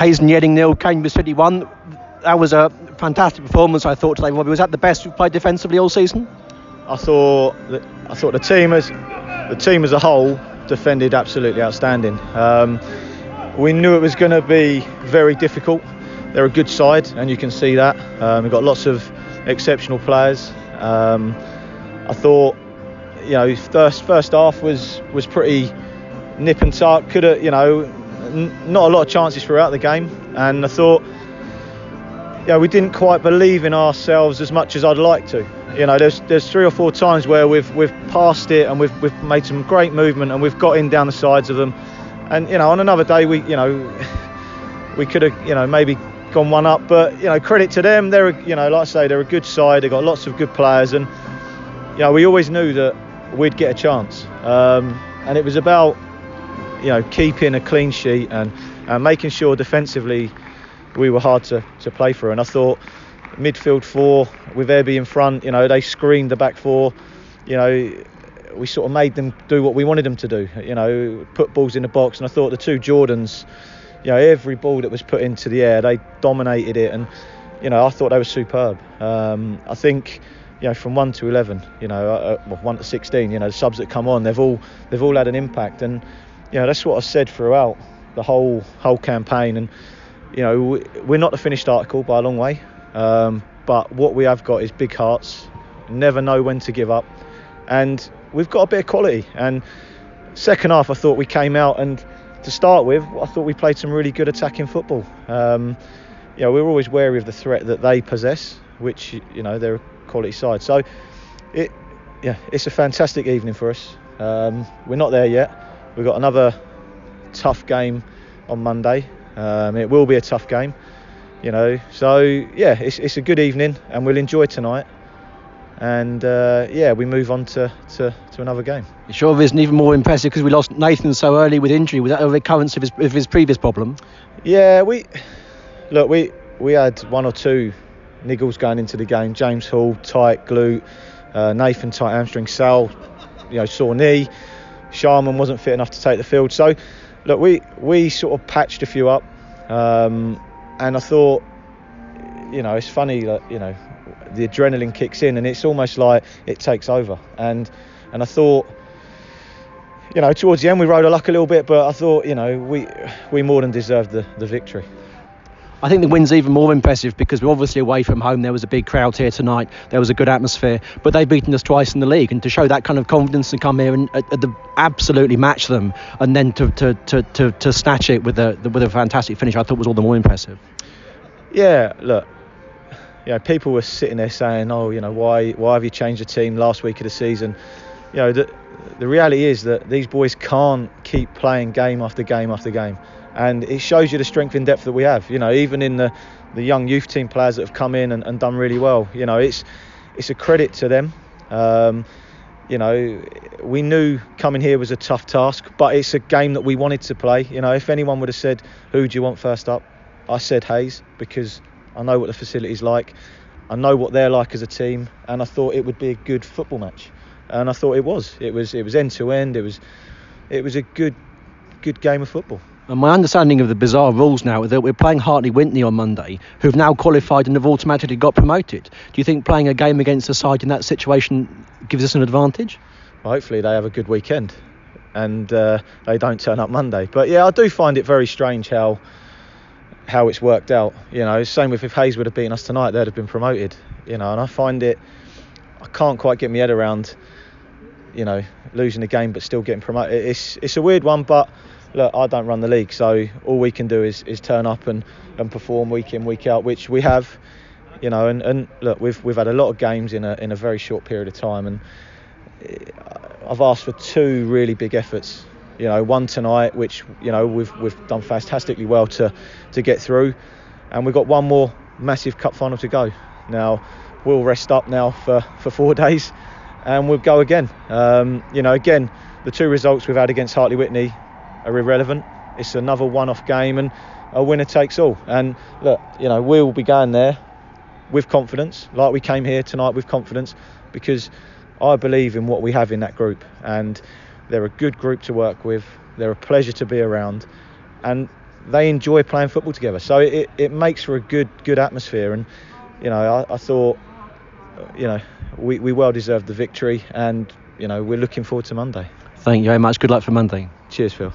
Hayes and Yeading 0, Cambridge City 1. That was a fantastic performance, I thought, today. Robbie, was that the best you've played defensively all season? I thought the team as a whole defended absolutely outstanding. We knew it was going to be very difficult. They're a good side, and you can see that. We've got lots of exceptional players. I thought, you know, first half was pretty nip and tuck. Could have, you know, not a lot of chances throughout the game, and I thought, yeah, we didn't quite believe in ourselves as much as I'd like to. You know, there's three or four times where we've passed it and we've made some great movement and we've got in down the sides of them, and you know, on another day we could have, you know, maybe gone one up, but you know, credit to them. They're, you know, like I say, they're a good side. They've got lots of good players, and you know, we always knew that we'd get a chance, and it was about, you know, keeping a clean sheet and making sure defensively we were hard to play for. And I thought midfield four with Airby in front, you know, they screened the back four. You know, we sort of made them do what we wanted them to do, you know, put balls in the box. And I thought the two Jordans, you know, every ball that was put into the air, they dominated it. And, you know, I thought they were superb. I think, you know, from 1 to 11, you know, 1 to 16, you know, the subs that come on, they've all had an impact. And, you know, that's what I've said throughout the whole campaign. And, you know, we're not the finished article by a long way, but what we have got is big hearts, never know when to give up, and we've got a bit of quality. And second half, I thought we came out, and to start with, I thought we played some really good attacking football. You know, we were always wary of the threat that they possess, which, you know, they're a quality side. So, it's a fantastic evening for us. We're not there yet. We've got another tough game on Monday. It will be a tough game, you know, so yeah, it's a good evening and we'll enjoy tonight, and we move on to another game. It sure isn't even more impressive because we lost Nathan so early with injury. Was that a recurrence of his previous problem? Yeah, we had one or two niggles going into the game. James Hall, tight glute, Nathan, tight hamstring, Sal, you know, sore knee, Sharman wasn't fit enough to take the field, so look, we sort of patched a few up, and I thought, you know, it's funny that, you know, the adrenaline kicks in and it's almost like it takes over. And I thought, you know, towards the end we rode our luck a little bit, but I thought, you know, we more than deserved the victory. I think the win's even more impressive because we're obviously away from home. There was a big crowd here tonight. There was a good atmosphere. But they've beaten us twice in the league. And to show that kind of confidence and come here and absolutely match them, and then to snatch it with a fantastic finish, I thought was all the more impressive. Yeah, look, you know, people were sitting there saying, oh, you know, why have you changed the team last week of the season? You know, the reality is that these boys can't keep playing game after game after game. And it shows you the strength and depth that we have, you know, even in the young youth team players that have come in and done really well. You know, it's a credit to them. You know, we knew coming here was a tough task, but it's a game that we wanted to play. You know, if anyone would have said, who do you want first up? I said Hayes, because I know what the facility's like. I know what they're like as a team. And I thought it would be a good football match. And I thought it was. It was end to end. It was a good game of football. And my understanding of the bizarre rules now is that we're playing Hartley Wintney on Monday, who've now qualified and have automatically got promoted. Do you think playing a game against a side in that situation gives us an advantage? Well, hopefully they have a good weekend and they don't turn up Monday. But yeah, I do find it very strange how it's worked out. You know, same with if Hayes would have beaten us tonight, they'd have been promoted. You know, and I can't quite get my head around, you know, losing the game but still getting promoted. It's a weird one, but look, I don't run the league, so all we can do is turn up and perform week in, week out, which we have, you know. And look, we've had a lot of games in a very short period of time, and I've asked for two really big efforts. You know, one tonight, which, you know, we've done fantastically well to get through, and we've got one more massive cup final to go. Now we'll rest up now for 4 days, and we'll go again. You know, again, the two results we've had against Hartley Wintney are irrelevant. It's another one-off game and a winner takes all. And look, you know, we'll be going there with confidence, like we came here tonight with confidence, because I believe in what we have in that group, and they're a good group to work with. They're a pleasure to be around, and they enjoy playing football together. So it makes for a good atmosphere. And, you know, I thought, you know, we well deserved the victory, and, you know, we're looking forward to Monday. Thank you very much. Good luck for Monday. Cheers, Phil.